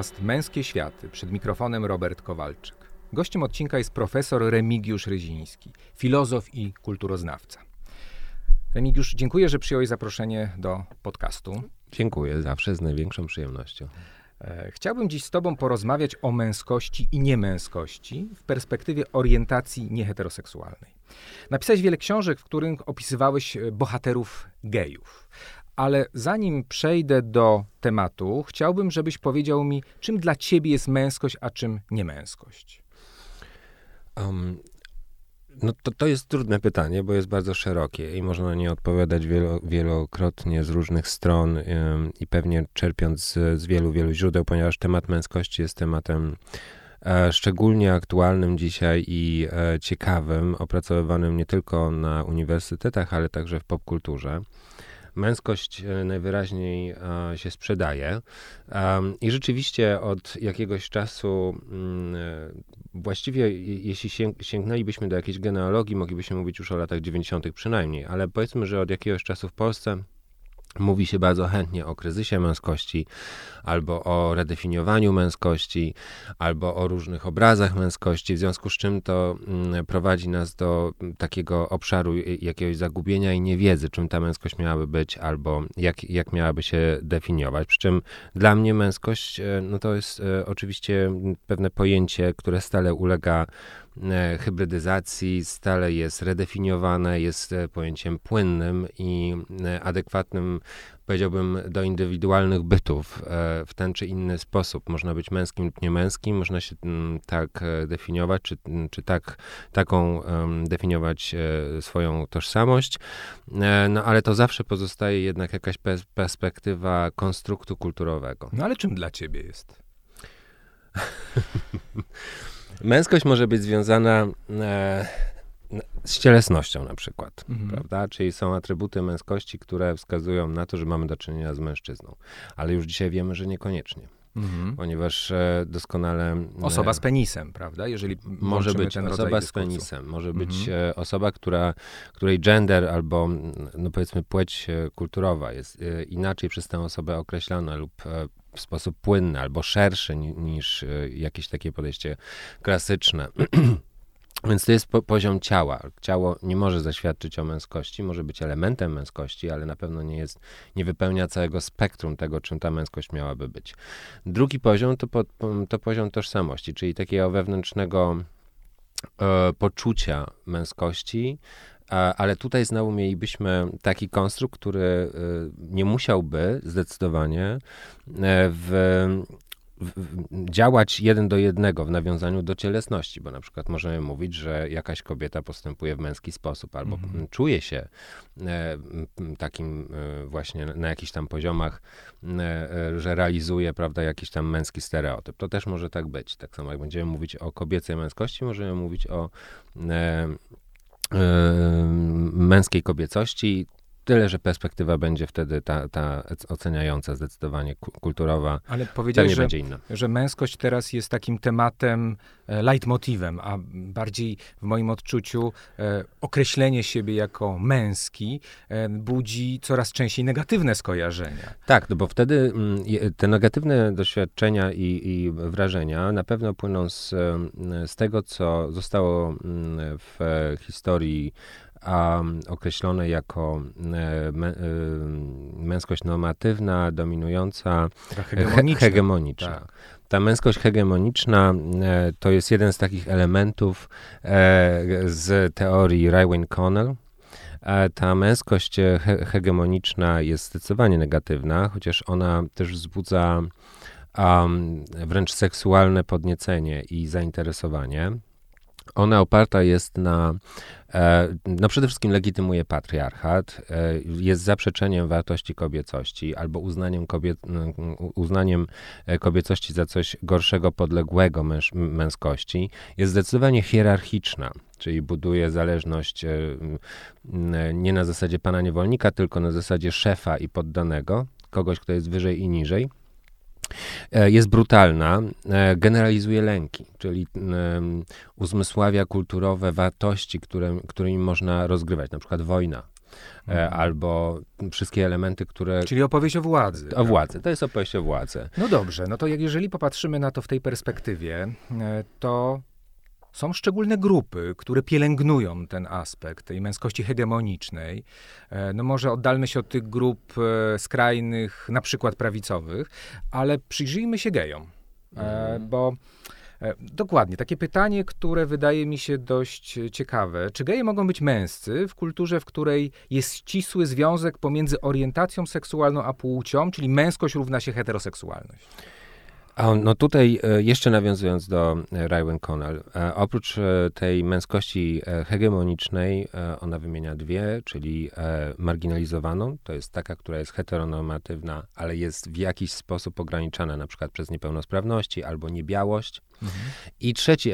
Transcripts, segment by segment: podcast Męskie Światy, przed mikrofonem Robert Kowalczyk. Gościem odcinka jest profesor Remigiusz Ryziński, filozof i kulturoznawca. Remigiusz, dziękuję, że przyjąłeś zaproszenie do podcastu. Dziękuję, zawsze z największą przyjemnością. Chciałbym dziś z tobą porozmawiać o męskości i niemęskości w perspektywie orientacji nieheteroseksualnej. Napisałeś wiele książek, w których opisywałeś bohaterów gejów. Ale zanim przejdę do tematu, chciałbym, żebyś powiedział mi, czym dla ciebie jest męskość, a czym niemęskość? To jest trudne pytanie, bo jest bardzo szerokie i można na nie odpowiadać wielokrotnie z różnych stron i pewnie czerpiąc z wielu źródeł, ponieważ temat męskości jest tematem szczególnie aktualnym dzisiaj i ciekawym, opracowywanym nie tylko na uniwersytetach, ale także w popkulturze. Męskość najwyraźniej się sprzedaje i rzeczywiście od jakiegoś czasu, właściwie jeśli sięgnęlibyśmy do jakiejś genealogii, moglibyśmy mówić już o latach 90. przynajmniej, ale powiedzmy, że od jakiegoś czasu w Polsce mówi się bardzo chętnie o kryzysie męskości, albo o redefiniowaniu męskości, albo o różnych obrazach męskości, w związku z czym to prowadzi nas do takiego obszaru jakiegoś zagubienia i niewiedzy, czym ta męskość miałaby być, albo jak miałaby się definiować. Przy czym dla mnie męskość to jest oczywiście pewne pojęcie, które stale ulega hybrydyzacji, stale jest redefiniowane, jest pojęciem płynnym i adekwatnym, powiedziałbym, do indywidualnych bytów w ten czy inny sposób. Można być męskim lub niemęskim, można się tak definiować, czy taką definiować swoją tożsamość, ale to zawsze pozostaje jednak jakaś perspektywa konstruktu kulturowego. Ale czym dla ciebie jest? Męskość może być związana z cielesnością na przykład, prawda? Czyli są atrybuty męskości, które wskazują na to, że mamy do czynienia z mężczyzną. Ale już dzisiaj wiemy, że niekoniecznie. Ponieważ doskonale... Osoba z penisem, prawda? Jeżeli może być ten osoba z penisem, może być osoba, której gender albo powiedzmy płeć kulturowa jest inaczej przez tę osobę określana lub w sposób płynny albo szerszy niż jakieś takie podejście klasyczne. Więc to jest poziom ciała. Ciało nie może zaświadczyć o męskości, może być elementem męskości, ale na pewno nie wypełnia całego spektrum tego, czym ta męskość miałaby być. Drugi poziom to poziom tożsamości, czyli takiego wewnętrznego poczucia męskości, ale tutaj znowu mielibyśmy taki konstrukt, który nie musiałby zdecydowanie działać jeden do jednego w nawiązaniu do cielesności, bo na przykład możemy mówić, że jakaś kobieta postępuje w męski sposób albo czuje się takim właśnie na jakichś tam poziomach, że realizuje, prawda, jakiś tam męski stereotyp. To też może tak być. Tak samo jak będziemy mówić o kobiecej męskości, możemy mówić o męskiej kobiecości. Tyle, że perspektywa będzie wtedy ta oceniająca, zdecydowanie kulturowa. Ale powiedziałeś, że męskość teraz jest takim tematem, leitmotivem, a bardziej w moim odczuciu określenie siebie jako męski budzi coraz częściej negatywne skojarzenia. Tak, bo wtedy te negatywne doświadczenia i wrażenia na pewno płyną z tego, co zostało w historii określone jako męskość normatywna, dominująca, hegemoniczna. Tak. Ta męskość hegemoniczna to jest jeden z takich elementów z teorii Raewyn Connell. Ta męskość hegemoniczna jest zdecydowanie negatywna, chociaż ona też wzbudza wręcz seksualne podniecenie i zainteresowanie. Ona oparta jest na przede wszystkim legitymuje patriarchat, jest zaprzeczeniem wartości kobiecości albo uznaniem kobiecości za coś gorszego, podległego męskości. Jest zdecydowanie hierarchiczna, czyli buduje zależność nie na zasadzie pana niewolnika, tylko na zasadzie szefa i poddanego, kogoś, kto jest wyżej i niżej. Jest brutalna, generalizuje lęki, czyli uzmysławia kulturowe wartości, którymi można rozgrywać, na przykład wojna. albo wszystkie elementy, które... Czyli opowieść o władzy. O władzy, to jest opowieść o władzy. No dobrze, no to jeżeli popatrzymy na to w tej perspektywie, to są szczególne grupy, które pielęgnują ten aspekt tej męskości hegemonicznej. No może oddalmy się od tych grup skrajnych, na przykład prawicowych, ale przyjrzyjmy się gejom, bo... Dokładnie. Takie pytanie, które wydaje mi się dość ciekawe. Czy geje mogą być męscy w kulturze, w której jest ścisły związek pomiędzy orientacją seksualną a płcią, czyli męskość równa się heteroseksualność? No tutaj jeszcze nawiązując do Raewyn Connell, oprócz tej męskości hegemonicznej, ona wymienia dwie, czyli marginalizowaną, to jest taka, która jest heteronormatywna, ale jest w jakiś sposób ograniczana, na przykład przez niepełnosprawności albo niebiałość. Mhm. I trzeci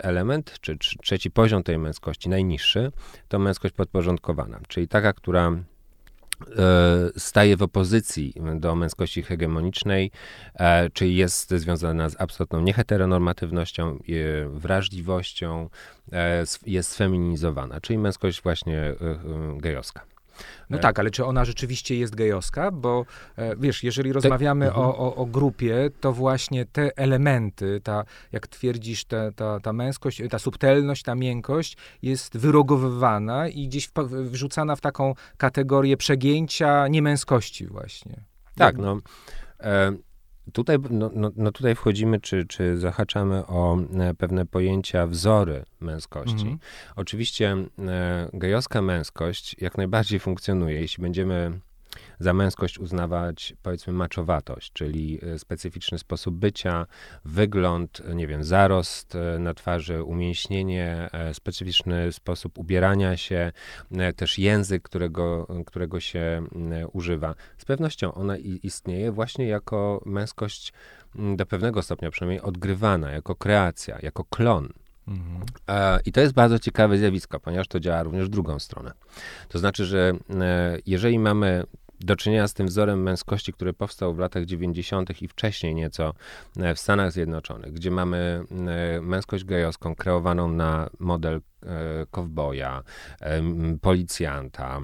element, czy trzeci poziom tej męskości, najniższy, to męskość podporządkowana, czyli taka, która... staje w opozycji do męskości hegemonicznej, czyli jest związana z absolutną nieheteronormatywnością, wrażliwością, jest feminizowana, czyli męskość właśnie gejowska. No tak, ale czy ona rzeczywiście jest gejowska? Bo wiesz, jeżeli rozmawiamy o grupie, to właśnie te elementy, jak twierdzisz, ta męskość, ta subtelność, ta miękkość jest wyrogowywana i gdzieś wrzucana w taką kategorię przegięcia niemęskości właśnie. Tak, no... Tutaj wchodzimy, czy zahaczamy o pewne pojęcia, wzory męskości. Mhm. Oczywiście gejowska męskość jak najbardziej funkcjonuje, jeśli będziemy za męskość uznawać, powiedzmy, maczowatość, czyli specyficzny sposób bycia, wygląd, nie wiem, zarost na twarzy, umięśnienie, specyficzny sposób ubierania się, też język, którego się używa. Z pewnością ona istnieje właśnie jako męskość do pewnego stopnia przynajmniej odgrywana, jako kreacja, jako klon. Mhm. I to jest bardzo ciekawe zjawisko, ponieważ to działa również w drugą stronę. To znaczy, że jeżeli mamy do czynienia z tym wzorem męskości, który powstał w latach 90. i wcześniej nieco w Stanach Zjednoczonych, gdzie mamy męskość gejowską kreowaną na model kowboja, policjanta,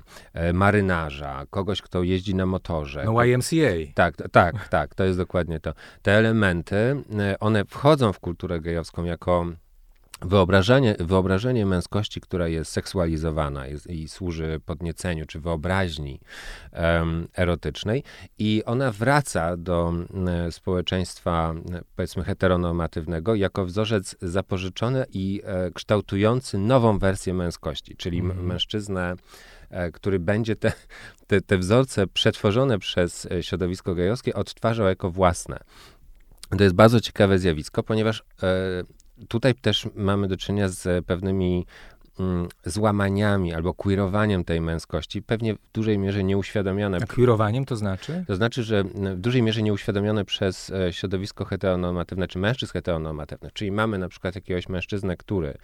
marynarza, kogoś, kto jeździ na motorze. No YMCA. Tak, to jest dokładnie to. Te elementy, one wchodzą w kulturę gejowską jako wyobrażenie męskości, która jest seksualizowana i służy podnieceniu czy wyobraźni erotycznej, i ona wraca do społeczeństwa, powiedzmy, heteronormatywnego jako wzorzec zapożyczony i kształtujący nową wersję męskości, czyli mężczyznę, który będzie te wzorce przetworzone przez środowisko gejowskie odtwarzał jako własne. To jest bardzo ciekawe zjawisko, ponieważ tutaj też mamy do czynienia z pewnymi złamaniami albo queerowaniem tej męskości, pewnie w dużej mierze nieuświadomione. A queerowaniem to znaczy? To znaczy, że w dużej mierze nieuświadomione przez środowisko heteronormatywne, czy mężczyzn heteronormatywnych. Czyli mamy na przykład jakiegoś mężczyznę, który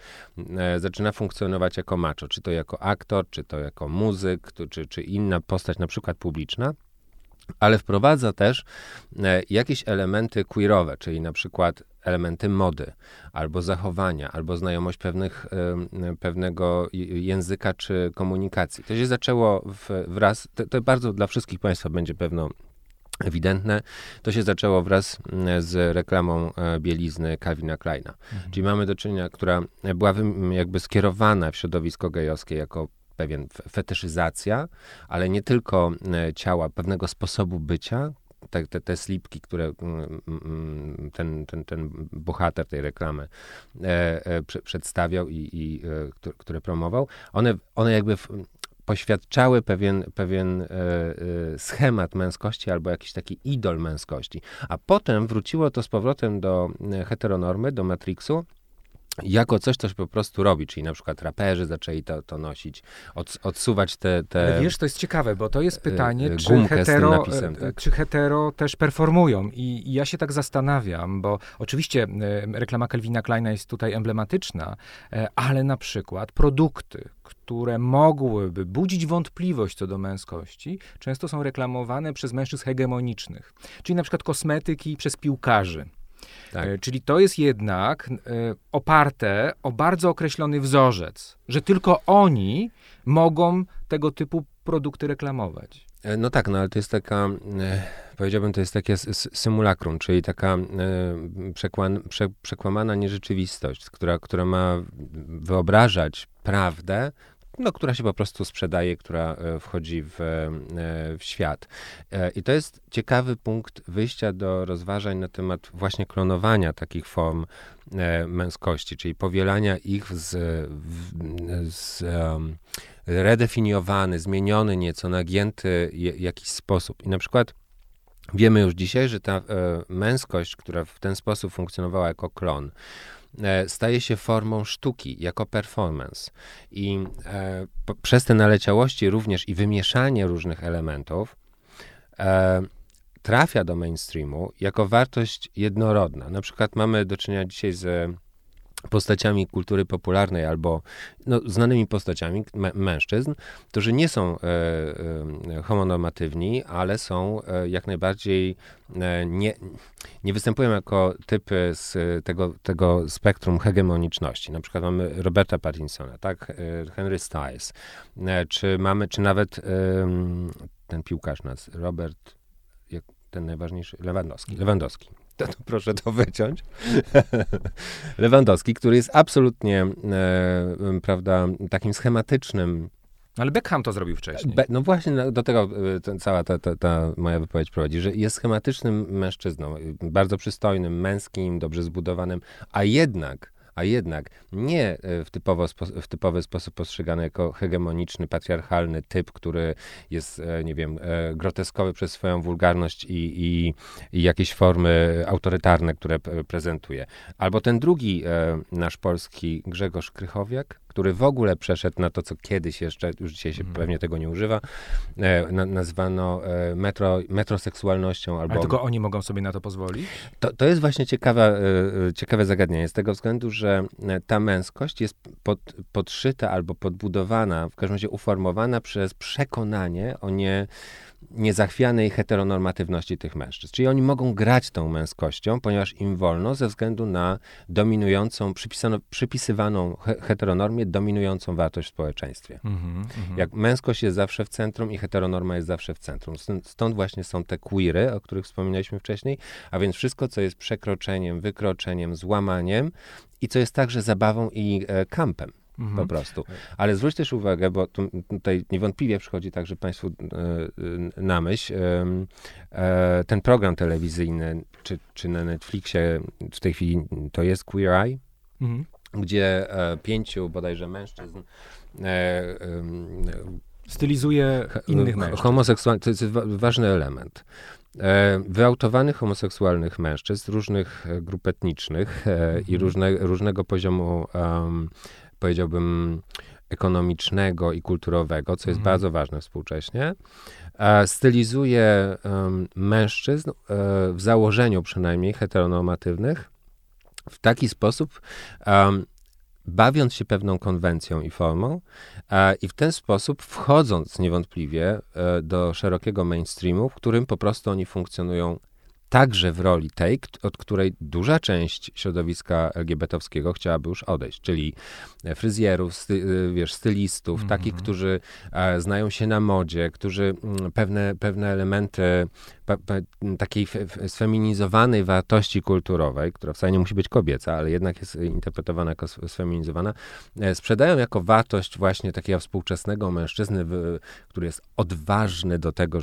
zaczyna funkcjonować jako macho, czy to jako aktor, czy to jako muzyk, czy inna postać, na przykład publiczna. Ale wprowadza też jakieś elementy queerowe, czyli na przykład elementy mody, albo zachowania, albo znajomość pewnego języka czy komunikacji. To się zaczęło wraz, to bardzo dla wszystkich Państwa będzie pewno ewidentne, to się zaczęło wraz z reklamą bielizny Calvina Kleina. Mhm. Czyli mamy do czynienia, która była jakby skierowana w środowisko gejowskie jako pewien fetyszyzacja, ale nie tylko ciała, pewnego sposobu bycia, te slipki, które ten bohater tej reklamy przedstawiał i które promował, one jakby poświadczały pewien schemat męskości albo jakiś taki idol męskości. A potem wróciło to z powrotem do heteronormy, do Matrixu, jako coś, co się po prostu robi, czyli na przykład raperzy zaczęli to nosić, odsuwać te... Ale wiesz, to jest ciekawe, bo to jest pytanie, czy hetero też performują. I ja się tak zastanawiam, bo oczywiście reklama Calvina Kleina jest tutaj emblematyczna, ale na przykład produkty, które mogłyby budzić wątpliwość co do męskości, często są reklamowane przez mężczyzn hegemonicznych, czyli na przykład kosmetyki przez piłkarzy. Tak. Czyli to jest jednak oparte o bardzo określony wzorzec, że tylko oni mogą tego typu produkty reklamować. No tak, no ale to jest taka, powiedziałbym, to jest takie symulakrum, czyli taka przekłamana nierzeczywistość, która ma wyobrażać prawdę, no, która się po prostu sprzedaje, która wchodzi w świat. I to jest ciekawy punkt wyjścia do rozważań na temat właśnie klonowania takich form męskości, czyli powielania ich redefiniowany, zmieniony nieco, nagięty jakiś sposób. I na przykład wiemy już dzisiaj, że ta męskość, która w ten sposób funkcjonowała jako klon, staje się formą sztuki, jako performance. I przez te naleciałości również i wymieszanie różnych elementów trafia do mainstreamu jako wartość jednorodna. Na przykład mamy do czynienia dzisiaj z postaciami kultury popularnej albo znanymi postaciami mężczyzn, którzy nie są homonormatywni, ale są jak najbardziej nie występują jako typy z tego spektrum hegemoniczności. Na przykład mamy Roberta Pattinsona, tak? Henry Stiles, czy nawet ten piłkarz ten najważniejszy, Lewandowski. To proszę to wyciąć. Lewandowski, który jest absolutnie, prawda, takim schematycznym. Ale Beckham to zrobił wcześniej. No właśnie do tego cała ta moja wypowiedź prowadzi, że jest schematycznym mężczyzną, bardzo przystojnym, męskim, dobrze zbudowanym, a jednak nie w typowy sposób postrzegany jako hegemoniczny, patriarchalny typ, który jest, nie wiem, groteskowy przez swoją wulgarność i jakieś formy autorytarne, które prezentuje. Albo ten drugi nasz polski Grzegorz Krychowiak, który w ogóle przeszedł na to, co kiedyś jeszcze, już dzisiaj się pewnie tego nie używa, nazwano metroseksualnością. Albo... Ale tylko oni mogą sobie na to pozwolić? To jest właśnie ciekawe zagadnienie, z tego względu, że ta męskość jest podszyta albo podbudowana, w każdym razie uformowana przez przekonanie o niezachwianej heteronormatywności tych mężczyzn. Czyli oni mogą grać tą męskością, ponieważ im wolno ze względu na dominującą, przypisywaną heteronormie, dominującą wartość w społeczeństwie. Jak męskość jest zawsze w centrum i heteronorma jest zawsze w centrum. Stąd właśnie są te queery, o których wspominaliśmy wcześniej, a więc wszystko, co jest przekroczeniem, wykroczeniem, złamaniem i co jest także zabawą i kampem. Po prostu. Ale zwróć też uwagę, bo tutaj niewątpliwie przychodzi także Państwu na myśl ten program telewizyjny, czy na Netflixie w tej chwili to jest Queer Eye, gdzie pięciu bodajże mężczyzn stylizuje innych mężczyzn. Homoseksualnych, to jest ważny element. Wyautowanych homoseksualnych mężczyzn, różnych grup etnicznych i różnego poziomu powiedziałbym, ekonomicznego i kulturowego, co jest bardzo ważne współcześnie, stylizuje mężczyzn, w założeniu przynajmniej heteronormatywnych, w taki sposób, bawiąc się pewną konwencją i formą i w ten sposób wchodząc niewątpliwie do szerokiego mainstreamu, w którym po prostu oni funkcjonują także w roli tej, od której duża część środowiska LGBT-owskiego chciałaby już odejść, czyli fryzjerów, stylistów, takich, którzy znają się na modzie, którzy pewne elementy takiej sfeminizowanej wartości kulturowej, która wcale nie musi być kobieca, ale jednak jest interpretowana jako sfeminizowana, sprzedają jako wartość właśnie takiego współczesnego mężczyzny, który jest odważny do tego,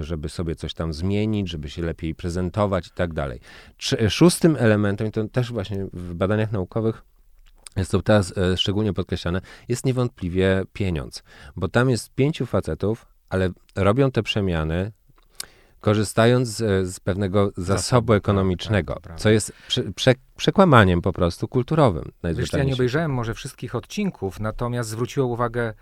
żeby sobie coś tam zmienić, żeby się lepiej prezentować i tak dalej. Szóstym elementem, to też właśnie w badaniach naukowych jest to teraz szczególnie podkreślane, jest niewątpliwie pieniądz, bo tam jest 5 facetów, ale robią te przemiany, korzystając z pewnego zasobu ekonomicznego, co jest przekłamaniem po prostu kulturowym. Wiesz, ja nie obejrzałem może wszystkich odcinków, natomiast zwróciło uwagę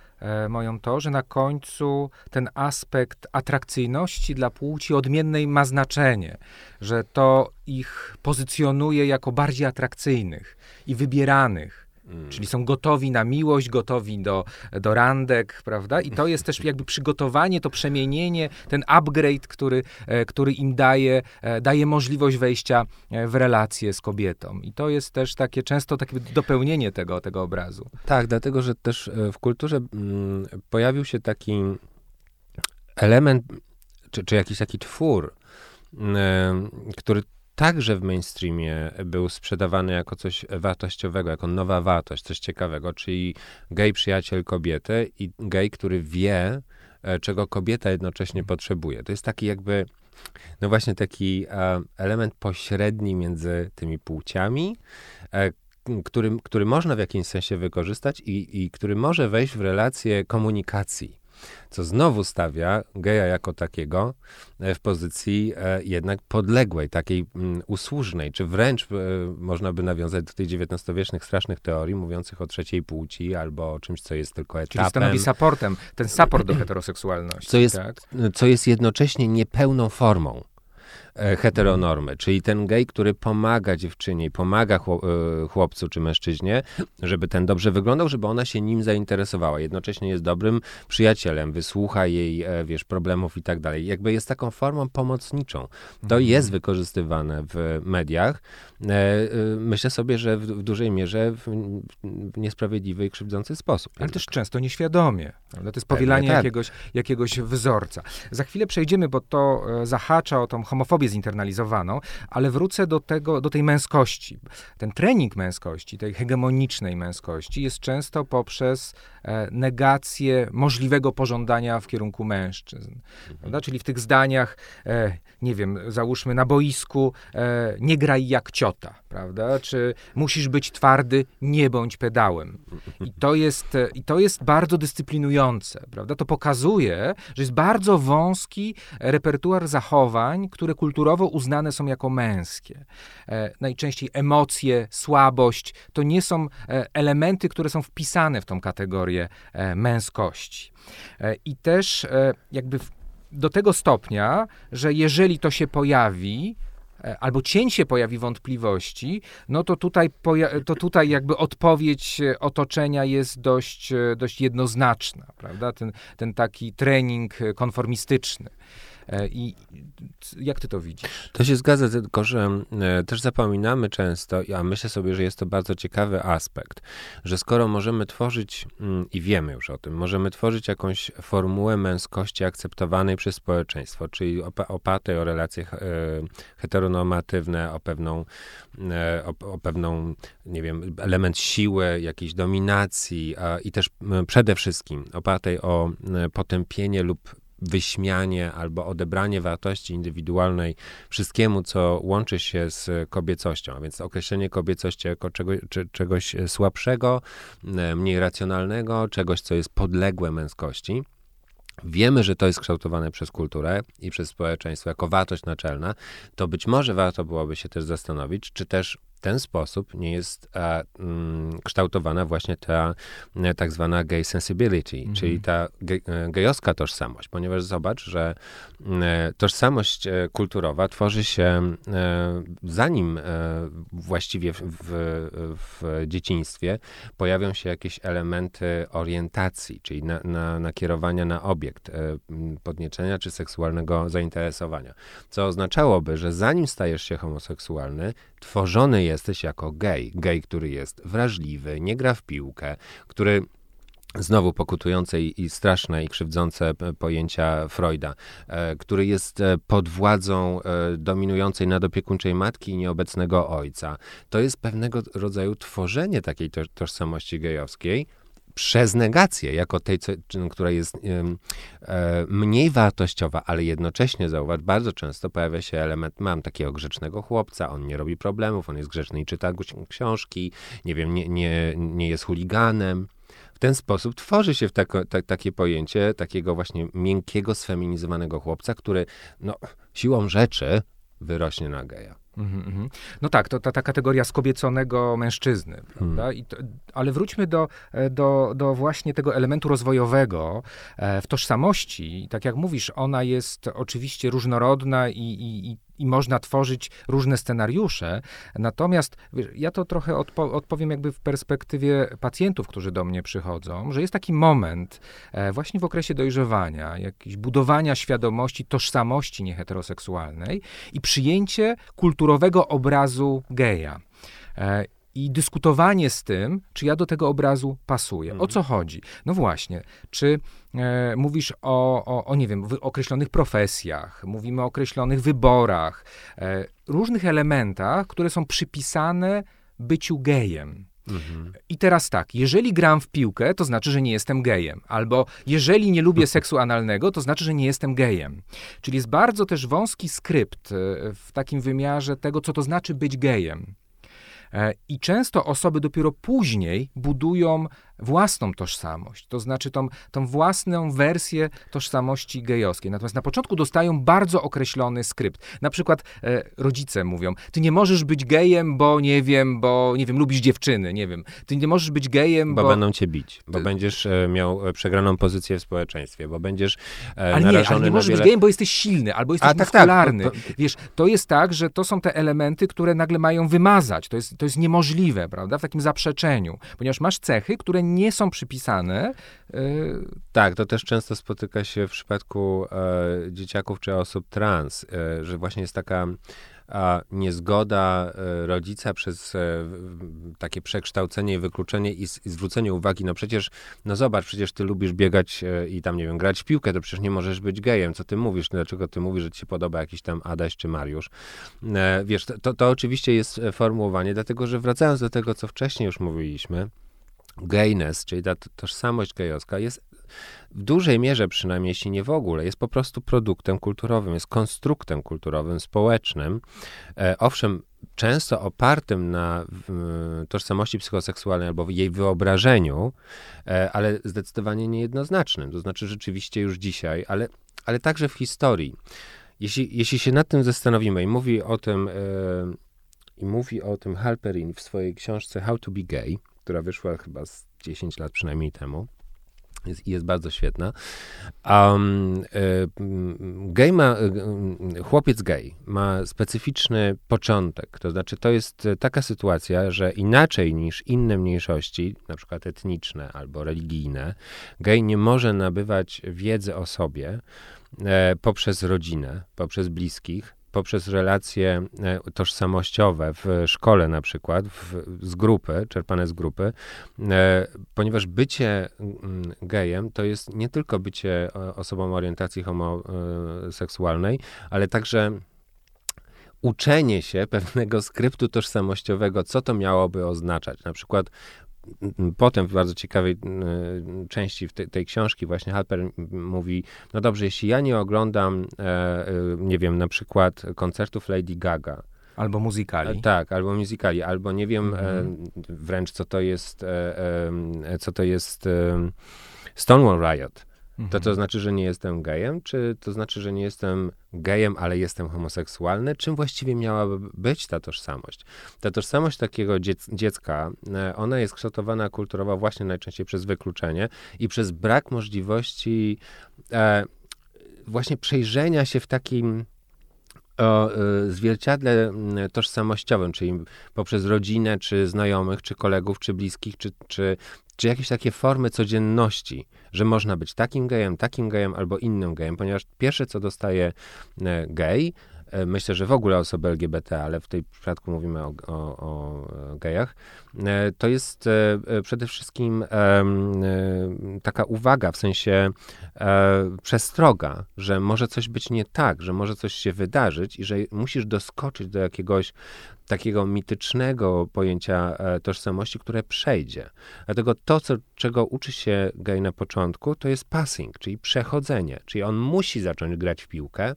moją to, że na końcu ten aspekt atrakcyjności dla płci odmiennej ma znaczenie, że to ich pozycjonuje jako bardziej atrakcyjnych i wybieranych. Czyli są gotowi na miłość, gotowi do randek, prawda? I to jest też jakby przygotowanie, to przemienienie, ten upgrade, który im daje możliwość wejścia w relacje z kobietą. I to jest też takie często takie dopełnienie tego obrazu. Tak, dlatego, że też w kulturze pojawił się taki element, czy jakiś taki twór, który także w mainstreamie był sprzedawany jako coś wartościowego, jako nowa wartość, coś ciekawego, czyli gej przyjaciel kobiety i gej, który wie, czego kobieta jednocześnie potrzebuje. To jest taki jakby, no właśnie taki element pośredni między tymi płciami, który można w jakimś sensie wykorzystać i który może wejść w relację komunikacji. Co znowu stawia geja jako takiego w pozycji jednak podległej, takiej usłużnej, czy wręcz można by nawiązać do tych XIX-wiecznych strasznych teorii mówiących o trzeciej płci albo o czymś, co jest tylko etapem. Czyli stanowi supportem, ten support do heteroseksualności. Co jest jednocześnie niepełną formą heteronormy, czyli ten gej, który pomaga dziewczynie, pomaga chłopcu czy mężczyźnie, żeby ten dobrze wyglądał, żeby ona się nim zainteresowała. Jednocześnie jest dobrym przyjacielem, wysłucha jej, problemów i tak dalej. Jakby jest taką formą pomocniczą. To jest wykorzystywane w mediach. Myślę sobie, że w dużej mierze w niesprawiedliwy i krzywdzący sposób. Ale też często nieświadomie. To jest powielanie jakiegoś wzorca. Za chwilę przejdziemy, bo to zahacza o tą homofobię zinternalizowaną, ale wrócę do tej męskości. Ten trening męskości, tej hegemonicznej męskości jest często poprzez negację możliwego pożądania w kierunku mężczyzn. Prawda? Czyli w tych zdaniach, nie wiem, załóżmy na boisku, nie graj jak ciota, prawda? Czy musisz być twardy, nie bądź pedałem. I to jest bardzo dyscyplinujące, prawda? To pokazuje, że jest bardzo wąski repertuar zachowań, które kulturowo uznane są jako męskie. Najczęściej emocje, słabość, to nie są elementy, które są wpisane w tą kategorię męskości. I też jakby do tego stopnia, że jeżeli to się pojawi, albo cień się pojawi wątpliwości, no to tutaj jakby odpowiedź otoczenia jest dość jednoznaczna, prawda? Ten taki trening konformistyczny. I jak ty to widzisz? To się zgadza, tylko że też zapominamy często, a myślę sobie, że jest to bardzo ciekawy aspekt, że skoro możemy tworzyć, i wiemy już o tym, możemy tworzyć jakąś formułę męskości akceptowanej przez społeczeństwo, czyli opartej o relacje heteronormatywne, o pewną, nie wiem, element siły, jakiejś dominacji i też przede wszystkim opartej o potępienie lub wyśmianie albo odebranie wartości indywidualnej wszystkiemu, co łączy się z kobiecością. A więc określenie kobiecości jako czegoś słabszego, mniej racjonalnego, czegoś, co jest podległe męskości. Wiemy, że to jest kształtowane przez kulturę i przez społeczeństwo jako wartość naczelna, to być może warto byłoby się też zastanowić, czy też w ten sposób nie jest kształtowana właśnie ta tak zwana gay sensibility, czyli ta gejowska tożsamość, ponieważ zobacz, że tożsamość kulturowa tworzy się zanim właściwie w dzieciństwie pojawią się jakieś elementy orientacji, czyli nakierowania na obiekt, podniecenia czy seksualnego zainteresowania, co oznaczałoby, że zanim stajesz się homoseksualny, tworzony jesteś jako gej, który jest wrażliwy, nie gra w piłkę, który znowu pokutujące i straszne i krzywdzące pojęcia Freuda, który jest pod władzą dominującej nadopiekuńczej matki i nieobecnego ojca. To jest pewnego rodzaju tworzenie takiej tożsamości gejowskiej przez negację, jako tej, która jest mniej wartościowa, ale jednocześnie, zauważ, bardzo często pojawia się element, mam takiego grzecznego chłopca, on nie robi problemów, on jest grzeczny i czyta książki, nie wiem, nie jest chuliganem. W ten sposób tworzy się takie pojęcie takiego właśnie miękkiego, sfeminizowanego chłopca, który siłą rzeczy wyrośnie na geja. No tak, to ta kategoria skobieconego mężczyzny, prawda? Ale wróćmy do właśnie tego elementu rozwojowego w tożsamości. Tak jak mówisz, ona jest oczywiście różnorodna i i można tworzyć różne scenariusze. Natomiast ja to trochę odpowiem jakby w perspektywie pacjentów, którzy do mnie przychodzą, że jest taki moment właśnie w okresie dojrzewania, jakiś budowania świadomości, tożsamości nieheteroseksualnej i przyjęcie kulturowego obrazu geja. I dyskutowanie z tym, czy ja do tego obrazu pasuję. O co chodzi? No właśnie, czy mówisz o nie wiem, określonych profesjach, mówimy o określonych wyborach, różnych elementach, które są przypisane byciu gejem. I teraz tak, jeżeli gram w piłkę, to znaczy, że nie jestem gejem. Albo jeżeli nie lubię seksu analnego, to znaczy, że nie jestem gejem. Czyli jest bardzo też wąski skrypt w takim wymiarze tego, co to znaczy być gejem. I często osoby dopiero później budują własną tożsamość, to znaczy tą własną wersję tożsamości gejowskiej. Natomiast na początku dostają bardzo określony skrypt. Na przykład rodzice mówią, ty nie możesz być gejem, bo nie wiem, lubisz dziewczyny, nie wiem. Ty nie możesz być gejem, bo będą cię bić, bo będziesz miał przegraną pozycję w społeczeństwie, bo będziesz narażony nie możesz być gejem, bo jesteś silny, albo jesteś muskularny. Tak. Wiesz, to jest tak, że to są te elementy, które nagle mają wymazać. To jest niemożliwe, prawda, w takim zaprzeczeniu, ponieważ masz cechy, które nie są przypisane. Tak, to też często spotyka się w przypadku dzieciaków czy osób trans, że właśnie jest taka niezgoda rodzica przez takie przekształcenie i wykluczenie i zwrócenie uwagi, przecież ty lubisz biegać i tam, nie wiem, grać w piłkę, to przecież nie możesz być gejem, co ty mówisz, dlaczego ty mówisz, że ci się podoba jakiś tam Adaś czy Mariusz. Wiesz, to oczywiście jest formułowanie, dlatego, że wracając do tego, co wcześniej już mówiliśmy, gejness, czyli ta tożsamość gejowska jest w dużej mierze, przynajmniej jeśli nie w ogóle, jest po prostu produktem kulturowym, jest konstruktem kulturowym, społecznym. Owszem, często opartym na tożsamości psychoseksualnej albo jej wyobrażeniu, ale zdecydowanie niejednoznacznym. To znaczy rzeczywiście już dzisiaj, ale także w historii. Jeśli się nad tym zastanowimy i mówi o tym Halperin w swojej książce How to be Gay, która wyszła chyba z 10 lat przynajmniej temu, jest bardzo świetna. Chłopiec gej ma specyficzny początek, to znaczy to jest taka sytuacja, że inaczej niż inne mniejszości, na przykład etniczne albo religijne, gej nie może nabywać wiedzy o sobie poprzez rodzinę, poprzez bliskich, poprzez relacje tożsamościowe w szkole na przykład, czerpane z grupy, ponieważ bycie gejem to jest nie tylko bycie osobą orientacji homoseksualnej, ale także uczenie się pewnego skryptu tożsamościowego, co to miałoby oznaczać. Na przykład potem w bardzo ciekawej części tej książki właśnie Halper mówi, no dobrze, jeśli ja nie oglądam, nie wiem, na przykład koncertów Lady Gaga. Albo muzykali. Tak, albo muzykali, albo nie wiem wręcz co to jest Stonewall Riot. To znaczy, że nie jestem gejem? Czy to znaczy, że nie jestem gejem, ale jestem homoseksualny? Czym właściwie miałaby być ta tożsamość? Ta tożsamość takiego dziecka, ona jest kształtowana kulturowo właśnie najczęściej przez wykluczenie i przez brak możliwości właśnie przejrzenia się w takim zwierciadle tożsamościowym, czyli poprzez rodzinę, czy znajomych, czy kolegów, czy bliskich, czy jakieś takie formy codzienności, że można być takim gejem albo innym gejem, ponieważ pierwsze, co dostaje gej, myślę, że w ogóle osoby LGBT, ale w tej przypadku mówimy o gejach, to jest przede wszystkim taka uwaga, w sensie przestroga, że może coś być nie tak, że może coś się wydarzyć i że musisz doskoczyć do jakiegoś takiego mitycznego pojęcia tożsamości, które przejdzie. Dlatego czego uczy się gej na początku, to jest passing, czyli przechodzenie. Czyli on musi zacząć grać w piłkę,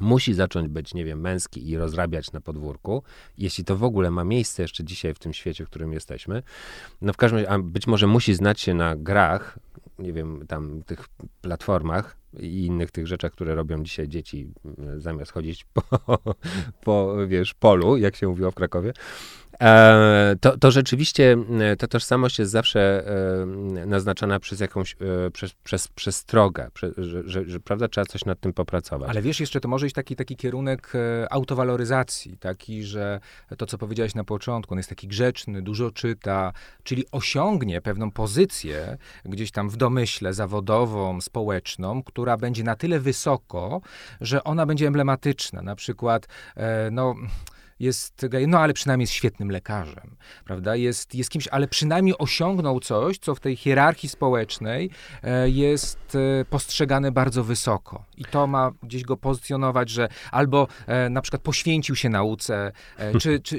musi zacząć być, nie wiem, męski i rozrabiać na podwórku, jeśli to w ogóle ma miejsce jeszcze dzisiaj w tym świecie, w którym jesteśmy. No w każdym razie, a być może musi znać się na grach, nie wiem, tam tych platformach i innych tych rzeczach, które robią dzisiaj dzieci, zamiast chodzić po polu, jak się mówiło w Krakowie. To rzeczywiście ta tożsamość jest zawsze naznaczana przez jakąś przestrogę, że prawda, trzeba coś nad tym popracować. Ale wiesz, jeszcze to może iść taki kierunek autowaloryzacji, taki, że to, co powiedziałeś na początku, on jest taki grzeczny, dużo czyta, czyli osiągnie pewną pozycję gdzieś tam w domyśle zawodową, społeczną, która będzie na tyle wysoko, że ona będzie emblematyczna. Na przykład, jest gejem, ale przynajmniej jest świetnym lekarzem, prawda? Jest kimś, ale przynajmniej osiągnął coś, co w tej hierarchii społecznej jest postrzegane bardzo wysoko. I to ma gdzieś go pozycjonować, że albo na przykład poświęcił się nauce.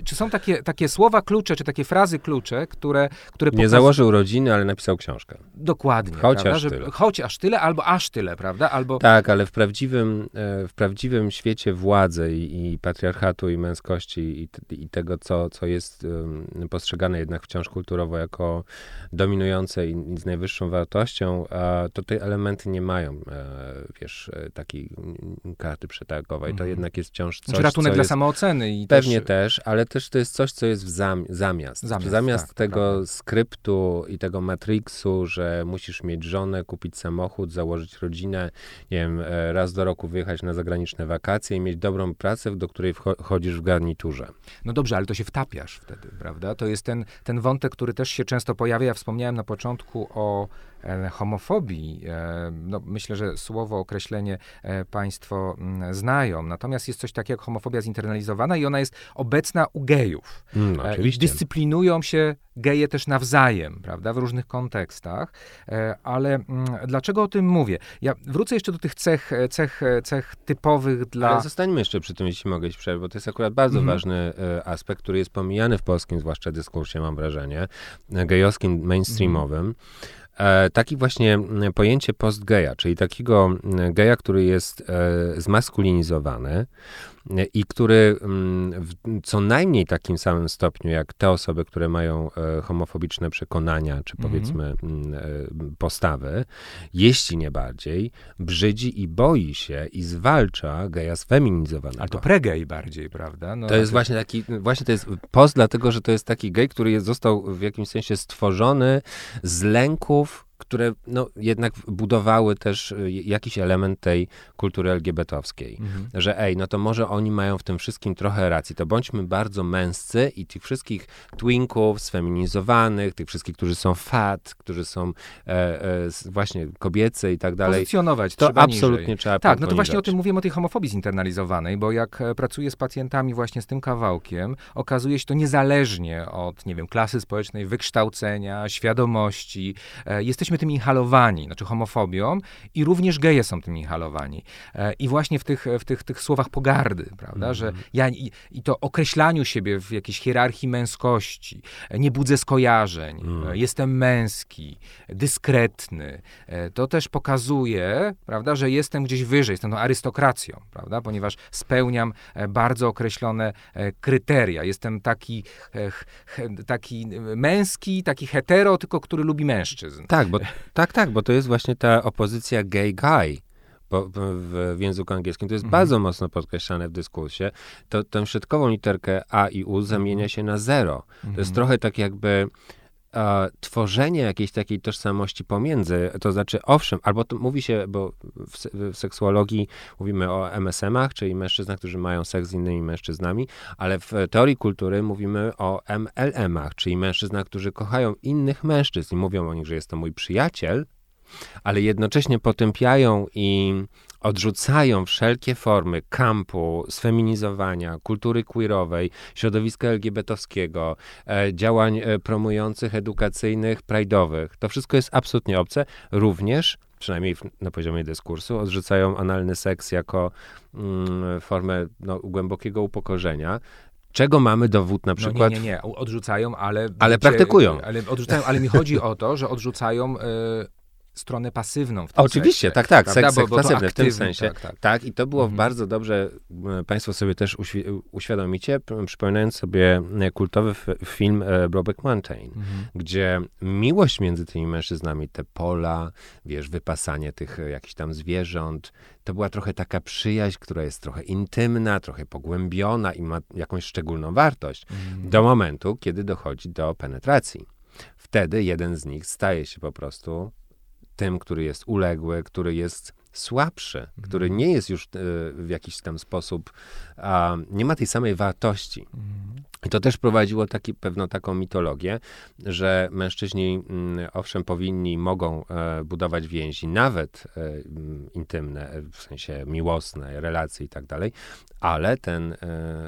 Czy są takie słowa klucze, czy takie frazy klucze, które nie założył rodziny, ale napisał książkę. Dokładnie. Chociaż tyle, albo aż tyle, prawda? Albo... Tak, ale w prawdziwym świecie władzy i patriarchatu i męskości i tego, co jest postrzegane jednak wciąż kulturowo jako dominujące i z najwyższą wartością, to te elementy nie mają, takiej karty przetargowej. To jednak jest wciąż coś, ratunek dla samooceny. Pewnie też, ale też to jest coś, co jest w zamiast. Zamiast tak, tego prawda. Skryptu i tego matriksu, że musisz mieć żonę, kupić samochód, założyć rodzinę, nie wiem, raz do roku wyjechać na zagraniczne wakacje i mieć dobrą pracę, do której wchodzisz w garniturze. No dobrze, ale to się wtapiasz wtedy, prawda? To jest ten wątek, który też się często pojawia. Ja wspomniałem na początku o homofobii. Myślę, że słowo, określenie państwo znają. Natomiast jest coś takiego jak homofobia zinternalizowana i ona jest obecna u gejów. Oczywiście. Dyscyplinują się geje też nawzajem, prawda, w różnych kontekstach. Ale dlaczego o tym mówię? Ja wrócę jeszcze do tych cech typowych dla... Ale zostańmy jeszcze przy tym, jeśli mogę ci przerwać, bo to jest akurat bardzo ważny aspekt, który jest pomijany w polskim, zwłaszcza dyskursie, mam wrażenie, gejowskim, mainstreamowym. Taki właśnie pojęcie postgeja, czyli takiego geja, który jest zmaskulinizowany i który w co najmniej takim samym stopniu jak te osoby, które mają homofobiczne przekonania, czy powiedzmy postawy, jeśli nie bardziej, brzydzi i boi się i zwalcza geja sfeminizowanego. Ale to pregej bardziej, prawda? No, to jest właśnie taki, to jest post, dlatego że to jest taki gej, który został w jakimś sensie stworzony z lęków, które jednak budowały też jakiś element tej kultury LGBT-owskiej. Że to może oni mają w tym wszystkim trochę racji. To bądźmy bardzo męscy i tych wszystkich twinków sfeminizowanych, tych wszystkich, którzy są fat, którzy są właśnie kobiecy i tak dalej. Pozycjonować to trzeba absolutnie niżej. Trzeba tak, to właśnie o tym mówimy, o tej homofobii zinternalizowanej, bo jak pracuję z pacjentami właśnie z tym kawałkiem, okazuje się to niezależnie od, klasy społecznej, wykształcenia, świadomości. Jesteśmy tym inhalowani, homofobią i również geje są tym inhalowani. I właśnie w tych słowach pogardy, prawda, że ja i to określaniu siebie w jakiejś hierarchii męskości, nie budzę skojarzeń, jestem męski, dyskretny, to też pokazuje, prawda, że jestem gdzieś wyżej, jestem arystokracją, prawda, ponieważ spełniam bardzo określone kryteria. Jestem taki męski, taki hetero, tylko który lubi mężczyzn. Tak, bo to jest właśnie ta opozycja gay-guy w języku angielskim. To jest bardzo mocno podkreślane w dyskursie. To tę środkową literkę A i U zamienia się na zero. To jest trochę tak jakby tworzenie jakiejś takiej tożsamości pomiędzy, to znaczy owszem, albo to mówi się, bo w seksuologii mówimy o MSM-ach, czyli mężczyznach, którzy mają seks z innymi mężczyznami, ale w teorii kultury mówimy o MLM-ach, czyli mężczyznach, którzy kochają innych mężczyzn i mówią o nich, że jest to mój przyjaciel, ale jednocześnie potępiają i odrzucają wszelkie formy kampu, sfeminizowania, kultury queerowej, środowiska LGBT-owskiego, działań promujących, edukacyjnych, pride'owych. To wszystko jest absolutnie obce. Również, przynajmniej na poziomie dyskursu, odrzucają analny seks jako formę głębokiego upokorzenia. Czego mamy dowód na przykład? Nie. Odrzucają, ale... Ale praktykują. Ale odrzucają, ale mi chodzi o to, że odrzucają... stronę pasywną w tym oczywiście, sensie, tak, seks pasywny w tym sensie. Tak, i to było bardzo dobrze, państwo sobie też uświadomicie, przypominając sobie kultowy film Brokeback Mountain, gdzie miłość między tymi mężczyznami, te pola, wiesz, wypasanie tych jakichś tam zwierząt, to była trochę taka przyjaźń, która jest trochę intymna, trochę pogłębiona i ma jakąś szczególną wartość do momentu, kiedy dochodzi do penetracji. Wtedy jeden z nich staje się po prostu tym, który jest uległy, który jest słabszy, który nie jest już w jakiś tam sposób, nie ma tej samej wartości. I to też prowadziło pewną taką mitologię, że mężczyźni, owszem, powinni, mogą budować więzi, nawet intymne, w sensie miłosne, relacje i tak dalej, ale ten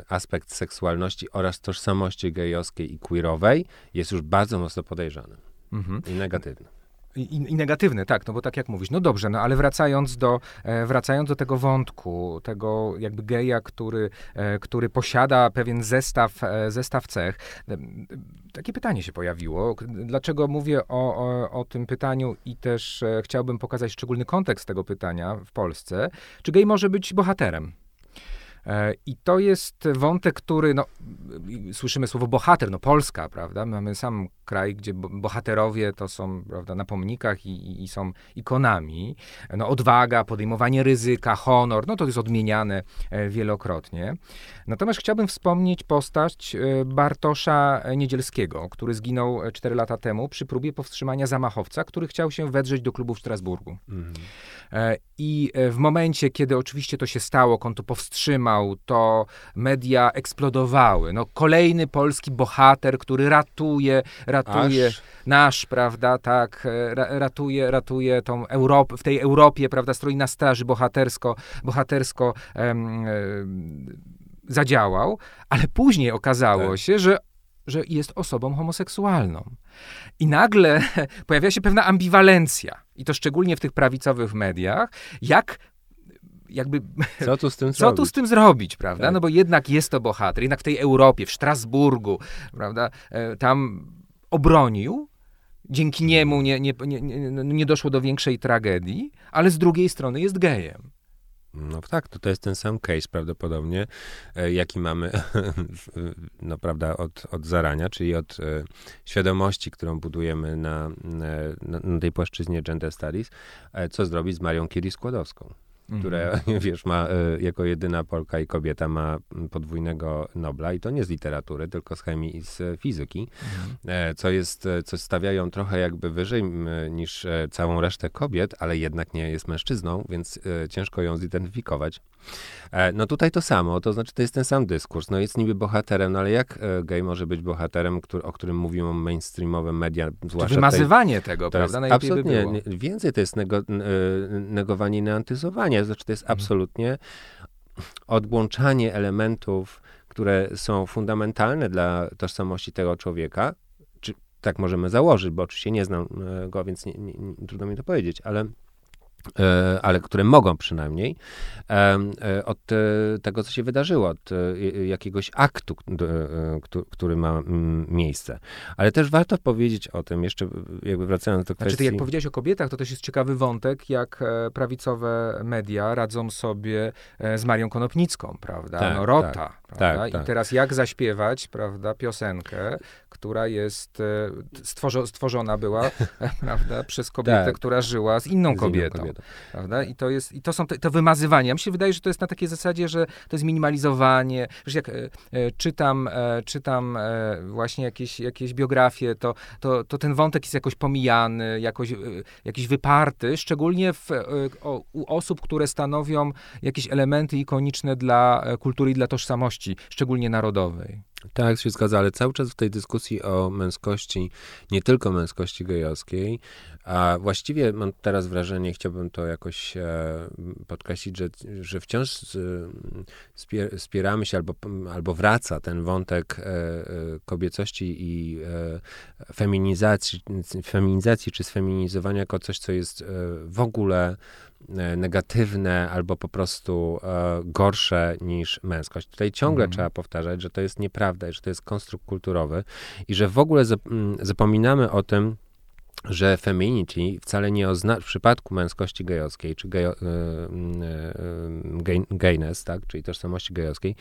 aspekt seksualności oraz tożsamości gejowskiej i queerowej jest już bardzo mocno podejrzany i negatywny. I negatywny, tak, no bo tak jak mówisz, no dobrze, no ale wracając do tego wątku, tego jakby geja, który posiada pewien zestaw cech, takie pytanie się pojawiło. Dlaczego mówię o tym pytaniu i też chciałbym pokazać szczególny kontekst tego pytania w Polsce. Czy gej może być bohaterem? I to jest wątek, który, no, słyszymy słowo bohater, no Polska, prawda? Mamy sam kraj, gdzie bohaterowie to są, prawda, na pomnikach i są ikonami. No, odwaga, podejmowanie ryzyka, honor, no to jest odmieniane wielokrotnie. Natomiast chciałbym wspomnieć postać Bartosza Niedzielskiego, który zginął 4 lata temu przy próbie powstrzymania zamachowca, który chciał się wedrzeć do klubu w Strasburgu. I w momencie, kiedy oczywiście to się stało, on to powstrzymał, to media eksplodowały. No, kolejny polski bohater, który ratuje nasz, prawda, tak, ratuje tą Europę, w tej Europie, prawda, stoi na straży bohatersko zadziałał, ale później okazało się, że jest osobą homoseksualną. I nagle pojawia się pewna ambiwalencja, i to szczególnie w tych prawicowych mediach, co tu z tym zrobić, prawda? Tak. No bo jednak jest to bohater, jednak w tej Europie, w Strasburgu, prawda, tam obronił, dzięki niemu nie doszło do większej tragedii, ale z drugiej strony jest gejem. No tak, to jest ten sam case prawdopodobnie, jaki mamy, no prawda, od zarania, czyli od świadomości, którą budujemy na tej płaszczyźnie gender studies, co zrobić z Marią Curie-Skłodowską, które, wiesz, ma jako jedyna Polka i kobieta ma podwójnego Nobla i to nie z literatury, tylko z chemii i z fizyki, co stawiają trochę jakby wyżej niż całą resztę kobiet, ale jednak nie jest mężczyzną, więc ciężko ją zidentyfikować. No tutaj to samo, to znaczy to jest ten sam dyskurs, no jest niby bohaterem, no ale jak gej może być bohaterem, o którym mówią mainstreamowe media, zwłaszcza wymazywanie tego, prawda? Absolutnie, więcej to jest negowanie i neantyzowanie, znaczy to jest absolutnie odłączanie elementów, które są fundamentalne dla tożsamości tego człowieka, czy tak możemy założyć, bo oczywiście nie znam go, więc trudno mi to powiedzieć, ale które mogą przynajmniej od tego, co się wydarzyło, od jakiegoś aktu, który ma miejsce. Ale też warto powiedzieć o tym, jeszcze jakby wracając do kwestii... Znaczy, jak powiedziałeś o kobietach, to też jest ciekawy wątek, jak prawicowe media radzą sobie z Marią Konopnicką, prawda? Tak, no, Rota, prawda? Tak, i teraz jak zaśpiewać, prawda, piosenkę, która jest stworzona była, prawda, przez kobietę, która żyła z inną kobietą. Prawda? I to wymazywanie. Ja mi się wydaje, że to jest na takiej zasadzie, że to jest minimalizowanie. Wiesz, jak czytam właśnie jakieś biografie, to ten wątek jest jakoś pomijany, jakiś wyparty, szczególnie u osób, które stanowią jakieś elementy ikoniczne dla kultury i dla tożsamości, szczególnie narodowej. Tak, się zgadza, ale cały czas w tej dyskusji o męskości, nie tylko męskości gejowskiej, a właściwie mam teraz wrażenie, chciałbym to jakoś podkreślić, że wciąż spieramy się albo wraca ten wątek kobiecości i feminizacji czy sfeminizowania jako coś, co jest w ogóle negatywne albo po prostu gorsze niż męskość. Tutaj ciągle trzeba powtarzać, że to jest nieprawda i że to jest konstrukt kulturowy i że w ogóle zapominamy o tym, że femininity wcale nie oznacza, w przypadku męskości gejowskiej, czy gayness, tak, czyli tożsamości gejowskiej,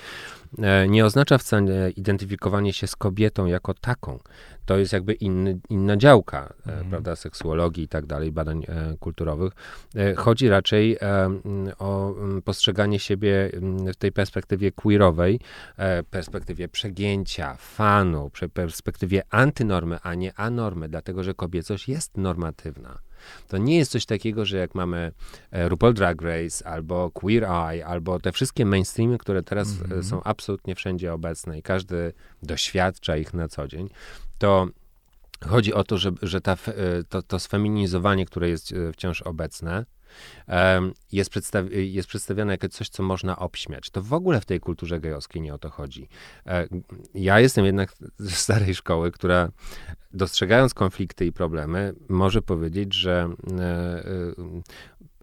nie oznacza wcale identyfikowanie się z kobietą jako taką. To jest jakby inna działka, prawda, seksuologii i tak dalej, badań kulturowych. Chodzi raczej o postrzeganie siebie w tej perspektywie queerowej, perspektywie przegięcia, fanu, perspektywie antynormy, a nie anormy, dlatego że kobiecość jest normatywna. To nie jest coś takiego, że jak mamy RuPaul Drag Race, albo Queer Eye, albo te wszystkie mainstreamy, które teraz są absolutnie wszędzie obecne i każdy doświadcza ich na co dzień, to chodzi o to, że to sfeminizowanie, które jest wciąż obecne, jest przedstawiane jako coś, co można obśmiać. To w ogóle w tej kulturze gejowskiej nie o to chodzi. Ja jestem jednak ze starej szkoły, która dostrzegając konflikty i problemy, może powiedzieć, że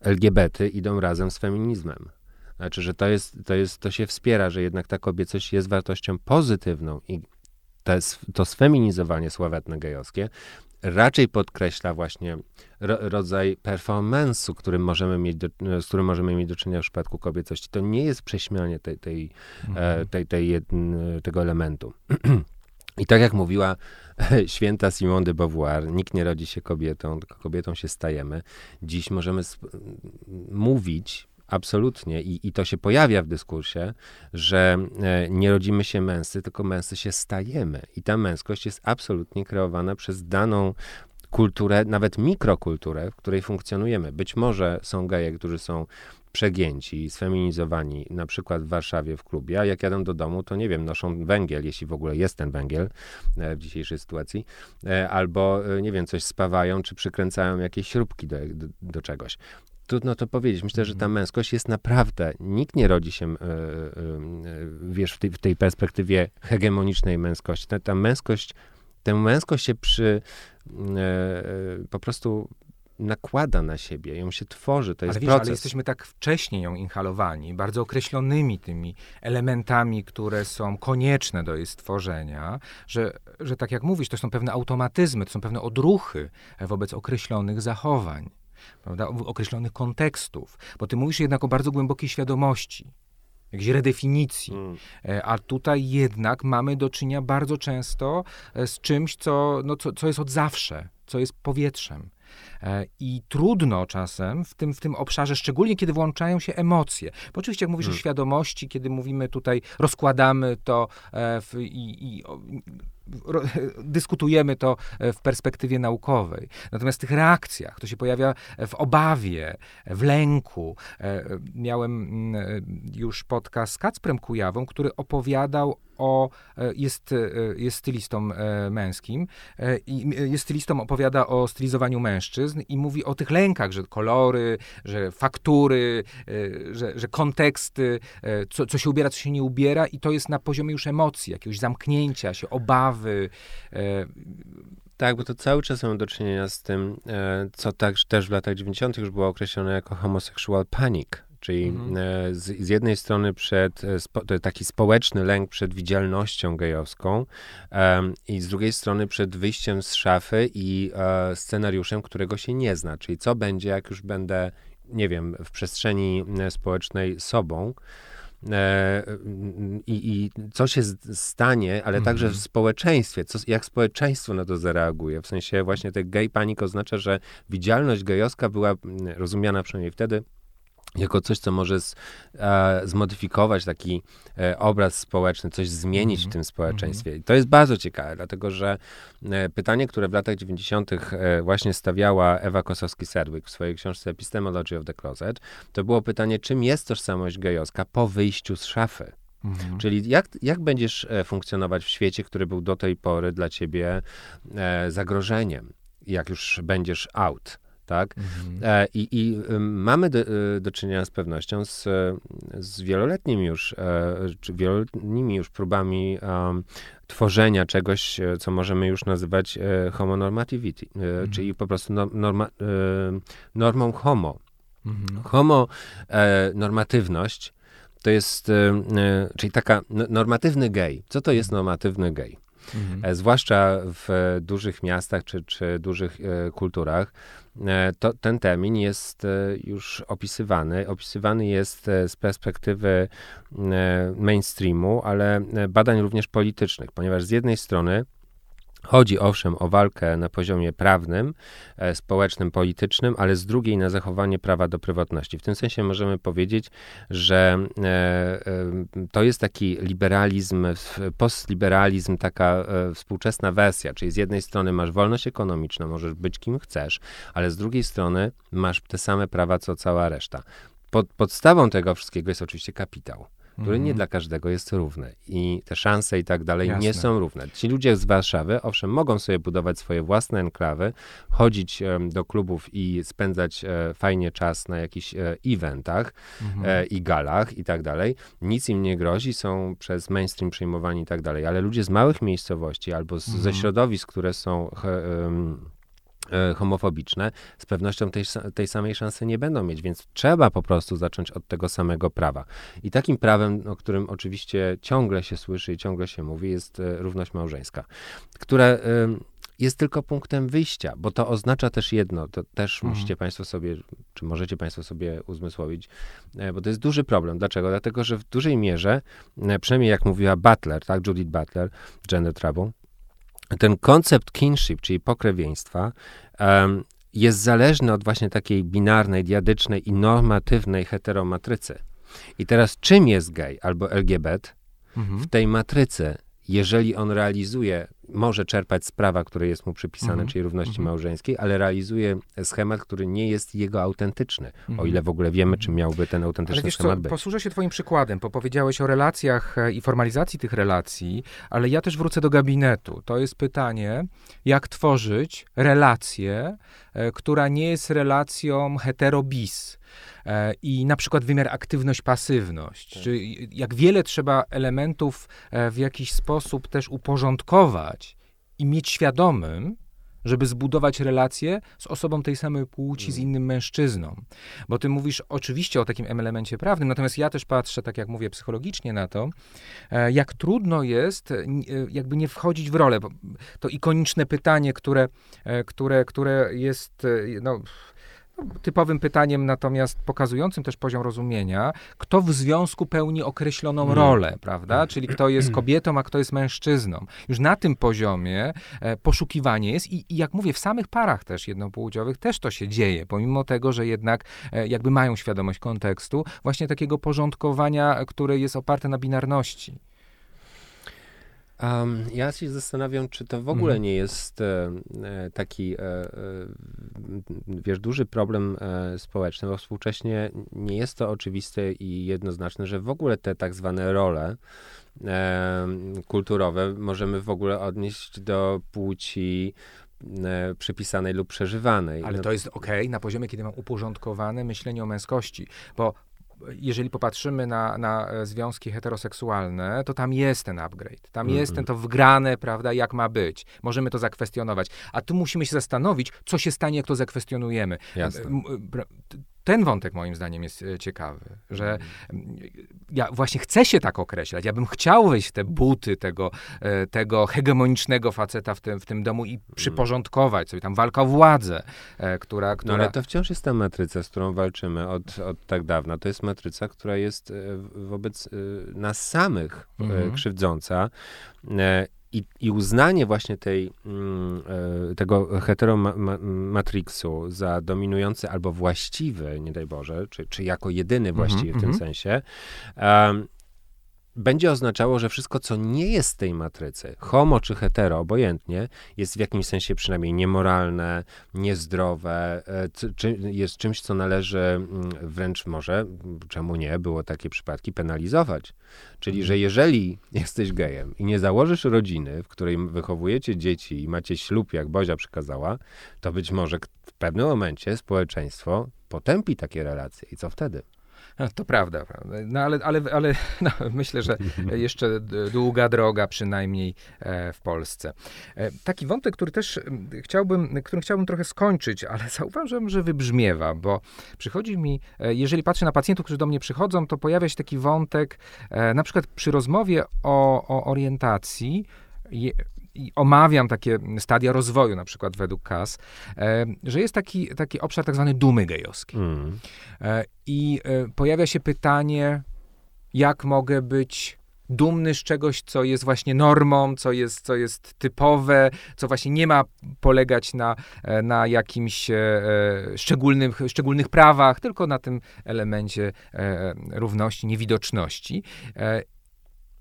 LGBT idą razem z feminizmem. Znaczy, że to się wspiera, że jednak ta kobiecość jest wartością pozytywną i to sfeminizowanie sławetne gejowskie raczej podkreśla właśnie rodzaj performance'u, z którym możemy mieć do czynienia w przypadku kobiecości. To nie jest prześmianie tego elementu. I tak jak mówiła święta Simone de Beauvoir, nikt nie rodzi się kobietą, tylko kobietą się stajemy. Dziś możemy mówić absolutnie, i to się pojawia w dyskursie, że nie rodzimy się męscy, tylko męscy się stajemy. I ta męskość jest absolutnie kreowana przez daną kulturę, nawet mikrokulturę, w której funkcjonujemy. Być może są geje, którzy są przegięci, sfeminizowani, na przykład w Warszawie w klubie, a jak jadą do domu, to nie wiem, noszą węgiel, jeśli w ogóle jest ten węgiel w dzisiejszej sytuacji, albo nie wiem, coś spawają, czy przykręcają jakieś śrubki do czegoś. Trudno to powiedzieć. Myślę, że ta męskość jest naprawdę, nikt nie rodzi się wiesz, w tej perspektywie hegemonicznej męskości. Tę męskość się po prostu nakłada na siebie, ją się tworzy, to jest proces. Ale jesteśmy tak wcześnie ją inhalowani, bardzo określonymi tymi elementami, które są konieczne do jej stworzenia, że tak jak mówisz, to są pewne automatyzmy, to są pewne odruchy wobec określonych zachowań. Prawda, określonych kontekstów, bo ty mówisz jednak o bardzo głębokiej świadomości, jakiejś redefinicji, a tutaj jednak mamy do czynienia bardzo często z czymś, co jest od zawsze, co jest powietrzem. I trudno czasem w tym obszarze, szczególnie kiedy włączają się emocje. Bo oczywiście jak mówisz o świadomości, kiedy mówimy tutaj, rozkładamy to dyskutujemy to w perspektywie naukowej. Natomiast w tych reakcjach, to się pojawia w obawie, w lęku. Miałem już podcast z Kacprem Kujawą, który opowiadał jest stylistą męskim i jest stylistą, opowiada o stylizowaniu mężczyzn i mówi o tych lękach, że kolory, że faktury, że konteksty, co się ubiera, co się nie ubiera i to jest na poziomie już emocji, jakiegoś zamknięcia się, obawy. Tak, bo to cały czas mamy do czynienia z tym, co też w latach 90. już było określone jako homosexual panic. Czyli z jednej strony taki społeczny lęk przed widzialnością gejowską i z drugiej strony przed wyjściem z szafy i scenariuszem, którego się nie zna. Czyli co będzie, jak już będę, nie wiem, w przestrzeni społecznej sobą i co się stanie, ale także w społeczeństwie, jak społeczeństwo na to zareaguje. W sensie właśnie ten gay panic oznacza, że widzialność gejowska była rozumiana przynajmniej wtedy, jako coś, co może zmodyfikować taki obraz społeczny, coś zmienić w tym społeczeństwie. I to jest bardzo ciekawe, dlatego że pytanie, które w latach 90. właśnie stawiała Ewa Kosofsky Sedgwick w swojej książce Epistemology of the Closet, to było pytanie, czym jest tożsamość gejowska po wyjściu z szafy? Czyli jak będziesz funkcjonować w świecie, który był do tej pory dla ciebie zagrożeniem, jak już będziesz out? Tak? I mamy do czynienia z pewnością z wieloletnimi już próbami tworzenia czegoś, co możemy już nazywać homonormativity, czyli po prostu normą homo. Homonormatywność to jest, czyli taka normatywny gej. Co to jest normatywny gej? mhm. zwłaszcza w dużych miastach czy dużych kulturach, to ten termin jest już opisywany. Opisywany jest z perspektywy mainstreamu, ale badań również politycznych, ponieważ z jednej strony chodzi owszem o walkę na poziomie prawnym, społecznym, politycznym, ale z drugiej na zachowanie prawa do prywatności. W tym sensie możemy powiedzieć, że to jest taki liberalizm, postliberalizm, taka współczesna wersja, czyli z jednej strony masz wolność ekonomiczną, możesz być kim chcesz, ale z drugiej strony masz te same prawa, co cała reszta. Podstawą tego wszystkiego jest oczywiście kapitał, który nie dla każdego jest równy. I te szanse i tak dalej Jasne. Nie są równe. Ci ludzie z Warszawy, owszem, mogą sobie budować swoje własne enklawy, chodzić do klubów i spędzać fajnie czas na jakichś eventach i galach i tak dalej. Nic im nie grozi, są przez mainstream przyjmowani i tak dalej. Ale ludzie z małych miejscowości albo ze środowisk, które są homofobiczne, z pewnością tej samej szansy nie będą mieć, więc trzeba po prostu zacząć od tego samego prawa. I takim prawem, o którym oczywiście ciągle się słyszy i ciągle się mówi, jest równość małżeńska, które jest tylko punktem wyjścia, bo to oznacza też jedno, to też musicie Państwo sobie, czy możecie Państwo sobie uzmysłowić, bo to jest duży problem. Dlaczego? Dlatego, że w dużej mierze, przynajmniej jak mówiła Butler, tak, Judith Butler, Gender Trouble, ten koncept kinship, czyli pokrewieństwa, jest zależny od właśnie takiej binarnej, diadycznej i normatywnej heteromatrycy. I teraz czym jest gej albo LGBT w tej matrycy, jeżeli on realizuje, może czerpać z prawa, które jest mu przypisane, czyli równości małżeńskiej, ale realizuje schemat, który nie jest jego autentyczny, o ile w ogóle wiemy, czym miałby ten autentyczny schemat być. Posłużę się twoim przykładem, bo powiedziałeś o relacjach i formalizacji tych relacji, ale ja też wrócę do gabinetu. To jest pytanie, jak tworzyć relację, która nie jest relacją hetero-bis. I na przykład wymiar aktywność-pasywność, czy jak wiele trzeba elementów w jakiś sposób też uporządkować i mieć świadomym, żeby zbudować relację z osobą tej samej płci, z innym mężczyzną. Bo ty mówisz oczywiście o takim elemencie prawnym, natomiast ja też patrzę, tak jak mówię, psychologicznie na to, jak trudno jest jakby nie wchodzić w rolę. Bo to ikoniczne pytanie, które jest typowym pytaniem, natomiast pokazującym też poziom rozumienia, kto w związku pełni określoną rolę, prawda? Czyli kto jest kobietą, a kto jest mężczyzną. Już na tym poziomie poszukiwanie jest i jak mówię, w samych parach też jednopłciowych też to się dzieje, pomimo tego, że jednak jakby mają świadomość kontekstu, właśnie takiego porządkowania, które jest oparte na binarności. Ja się zastanawiam, czy to w ogóle nie jest taki, wiesz, duży problem społeczny, bo współcześnie nie jest to oczywiste i jednoznaczne, że w ogóle te tak zwane role kulturowe możemy w ogóle odnieść do płci przypisanej lub przeżywanej. Ale to jest okej na poziomie, kiedy mam uporządkowane myślenie o męskości, bo jeżeli popatrzymy na związki heteroseksualne, to tam jest ten upgrade. Tam jest to wgrane, prawda, jak ma być. Możemy to zakwestionować. A tu musimy się zastanowić, co się stanie, jak to zakwestionujemy. Jasne. Ten wątek moim zdaniem jest ciekawy, że ja właśnie chcę się tak określać. Ja bym chciał wejść w te buty tego hegemonicznego faceta w tym domu i przyporządkować sobie. Tam walka o władzę, która... No ale to wciąż jest ta matryca, z którą walczymy od tak dawna. To jest matryca, która jest wobec nas samych krzywdząca. I uznanie właśnie tego heteromatriksu za dominujący albo właściwy, nie daj Boże, czy jako jedyny właściwy w tym sensie, będzie oznaczało, że wszystko, co nie jest z tej matrycy, homo czy hetero, obojętnie, jest w jakimś sensie przynajmniej niemoralne, niezdrowe, jest czymś, co należy wręcz może, czemu nie, było takie przypadki, penalizować. Czyli, że jeżeli jesteś gejem i nie założysz rodziny, w której wychowujecie dzieci i macie ślub, jak Bozia przykazała, to być może w pewnym momencie społeczeństwo potępi takie relacje. I co wtedy? To prawda, no, ale myślę, że jeszcze długa droga, przynajmniej w Polsce. Taki wątek, którym chciałbym trochę skończyć, ale zauważam, że wybrzmiewa, bo przychodzi mi, jeżeli patrzę na pacjentów, którzy do mnie przychodzą, to pojawia się taki wątek, na przykład przy rozmowie o orientacji, i omawiam takie stadia rozwoju, na przykład według Cass, że jest taki obszar tak zwany dumy gejowskiej. I pojawia się pytanie, jak mogę być dumny z czegoś, co jest właśnie normą, co jest typowe, co właśnie nie ma polegać na jakimś szczególnych prawach, tylko na tym elemencie równości, niewidoczności.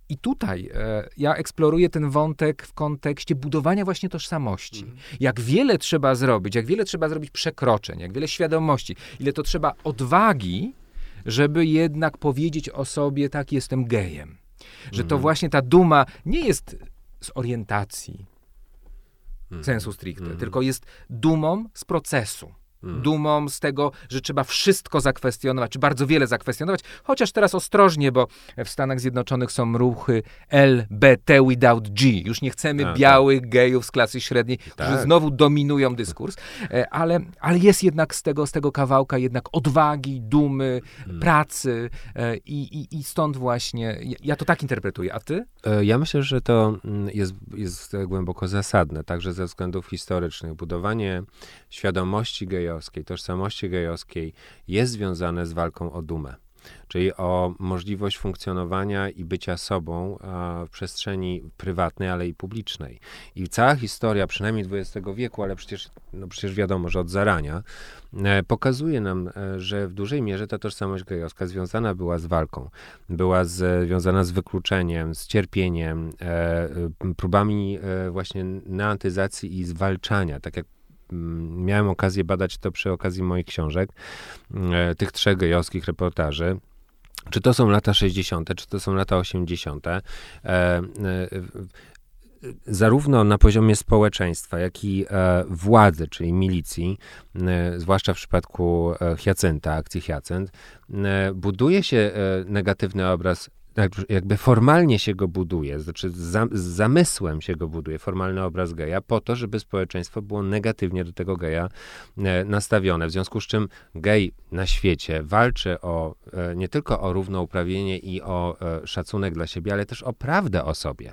I tutaj ja eksploruję ten wątek w kontekście budowania właśnie tożsamości. Jak wiele trzeba zrobić przekroczeń, jak wiele świadomości, ile to trzeba odwagi, żeby jednak powiedzieć o sobie, tak, jestem gejem. Że to właśnie ta duma nie jest z orientacji sensu stricte, tylko jest dumą z procesu. Dumą z tego, że trzeba wszystko zakwestionować, czy bardzo wiele zakwestionować, chociaż teraz ostrożnie, bo w Stanach Zjednoczonych są ruchy LGBT without G. Już nie chcemy białych gejów z klasy średniej, którzy znowu dominują dyskurs, ale jest jednak z tego kawałka jednak odwagi, dumy, pracy i stąd właśnie, ja to tak interpretuję, a ty? Ja myślę, że to jest głęboko zasadne, także ze względów historycznych. Budowanie świadomości gejowskiej, tożsamości gejowskiej jest związane z walką o dumę, czyli o możliwość funkcjonowania i bycia sobą w przestrzeni prywatnej, ale i publicznej. I cała historia, przynajmniej XX wieku, ale przecież wiadomo, że od zarania, pokazuje nam, że w dużej mierze ta tożsamość gejowska związana była z walką. Była związana z wykluczeniem, z cierpieniem, próbami właśnie neantyzacji i zwalczania, tak jak miałem okazję badać to przy okazji moich książek, tych trzech gejowskich reportaży. Czy to są lata 60., czy to są lata 80., zarówno na poziomie społeczeństwa, jak i władzy, czyli milicji, zwłaszcza w przypadku Hiacynta, akcji Hiacynt, buduje się negatywny obraz, jakby formalnie się go buduje, znaczy z zamysłem się go buduje, formalny obraz geja, po to, żeby społeczeństwo było negatywnie do tego geja nastawione. W związku z czym gej na świecie walczy o nie tylko o równouprawnienie i o szacunek dla siebie, ale też o prawdę o sobie.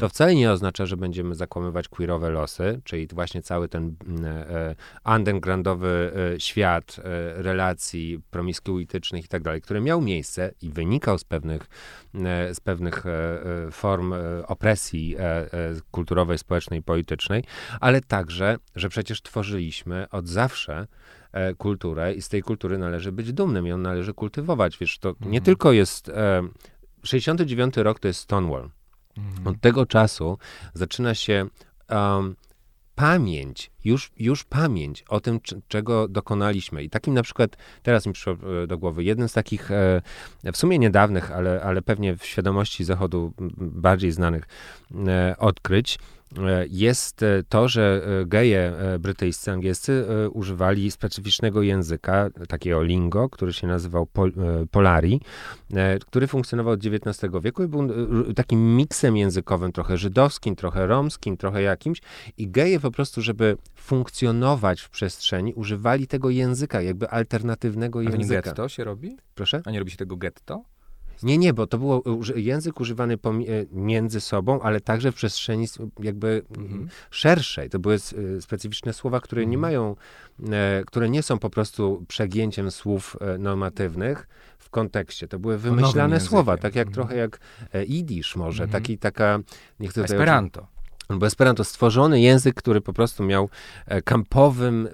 To wcale nie oznacza, że będziemy zakłamywać queerowe losy, czyli właśnie cały ten undergroundowy świat relacji promiskuitycznych i tak dalej, który miał miejsce i wynikał z pewnych form opresji kulturowej, społecznej i politycznej, ale także, że przecież tworzyliśmy od zawsze kulturę i z tej kultury należy być dumnym, ją należy kultywować. Wiesz, to nie tylko jest... 69 rok to jest Stonewall. Od tego czasu zaczyna się pamięć, już pamięć o tym, czego dokonaliśmy. I takim na przykład, teraz mi przyszło do głowy, jeden z takich w sumie niedawnych, ale pewnie w świadomości Zachodu bardziej znanych odkryć, jest to, że geje brytyjscy, angielscy używali specyficznego języka, takiego lingo, który się nazywał Polari, który funkcjonował od XIX wieku i był takim miksem językowym, trochę żydowskim, trochę romskim, trochę jakimś. I geje po prostu, żeby funkcjonować w przestrzeni, używali tego języka, jakby alternatywnego języka. A nie getto się robi? Proszę? A nie robi się tego getto? Nie, bo to był język używany między sobą, ale także w przestrzeni jakby szerszej. To były specyficzne słowa, które nie mają, które nie są po prostu przegięciem słów normatywnych w kontekście. To były wymyślane słowa, tak jak trochę jak jidysz może, Esperanto. Bo Esperanto, stworzony język, który po prostu miał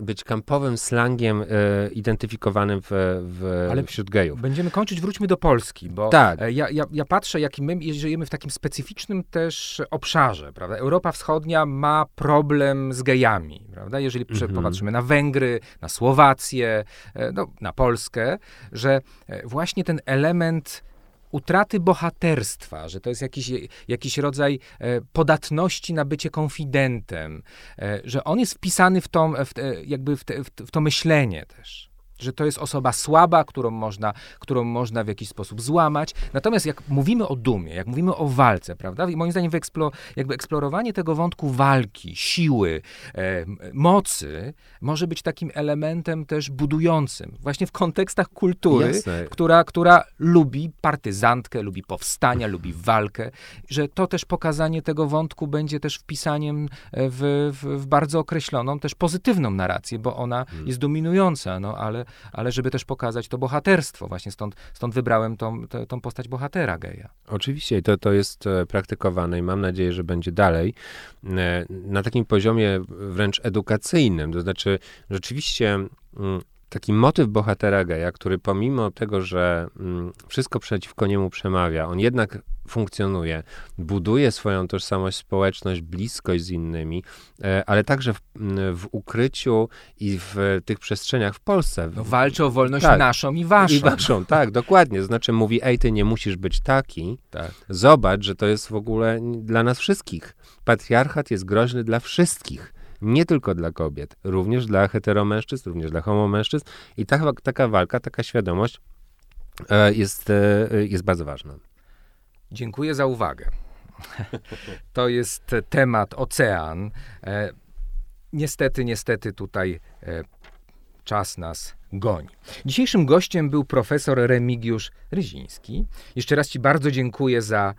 być kampowym slangiem identyfikowanym wśród gejów. Będziemy kończyć, wróćmy do Polski, bo ja patrzę, jak my żyjemy w takim specyficznym też obszarze, prawda? Europa Wschodnia ma problem z gejami, prawda? Jeżeli popatrzymy na Węgry, na Słowację, na Polskę, że właśnie ten element utraty bohaterstwa, że to jest jakiś rodzaj podatności na bycie konfidentem, że on jest wpisany w to myślenie też. Że to jest osoba słaba, którą można w jakiś sposób złamać. Natomiast jak mówimy o dumie, jak mówimy o walce, prawda? I moim zdaniem eksplorowanie tego wątku walki, siły, mocy może być takim elementem też budującym. Właśnie w kontekstach kultury, która lubi partyzantkę, lubi powstania, lubi walkę. Że to też pokazanie tego wątku będzie też wpisaniem w bardzo określoną, też pozytywną narrację, bo ona jest dominująca, no ale żeby też pokazać to bohaterstwo. Właśnie stąd wybrałem tą postać bohatera geja. Oczywiście, to jest praktykowane i mam nadzieję, że będzie dalej. Na takim poziomie wręcz edukacyjnym. To znaczy, rzeczywiście taki motyw bohatera geja, który pomimo tego, że wszystko przeciwko niemu przemawia, on jednak funkcjonuje, buduje swoją tożsamość, społeczność, bliskość z innymi, ale także w ukryciu i w tych przestrzeniach w Polsce. No, walczy o wolność naszą i waszą. I waszą, tak, dokładnie. Znaczy mówi, ej, ty nie musisz być taki. Tak. Zobacz, że to jest w ogóle dla nas wszystkich. Patriarchat jest groźny dla wszystkich. Nie tylko dla kobiet, również dla heteromężczyzn, również dla homomężczyzn. I taka walka, taka świadomość jest bardzo ważna. Dziękuję za uwagę. To jest temat ocean. Niestety tutaj czas nas goni. Dzisiejszym gościem był profesor Remigiusz Ryziński. Jeszcze raz ci bardzo dziękuję za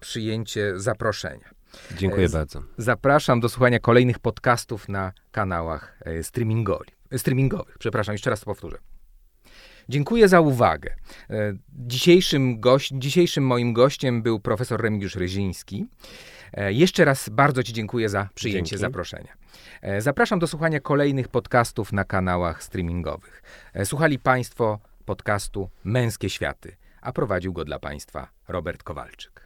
przyjęcie zaproszenia. Dziękuję bardzo. Zapraszam do słuchania kolejnych podcastów na kanałach streamingowych. Przepraszam, jeszcze raz to powtórzę. Dziękuję za uwagę. Dzisiejszym moim gościem był profesor Remigiusz Ryziński. Jeszcze raz bardzo ci dziękuję za przyjęcie zaproszenia. Zapraszam do słuchania kolejnych podcastów na kanałach streamingowych. Słuchali państwo podcastu Męskie Światy, a prowadził go dla państwa Robert Kowalczyk.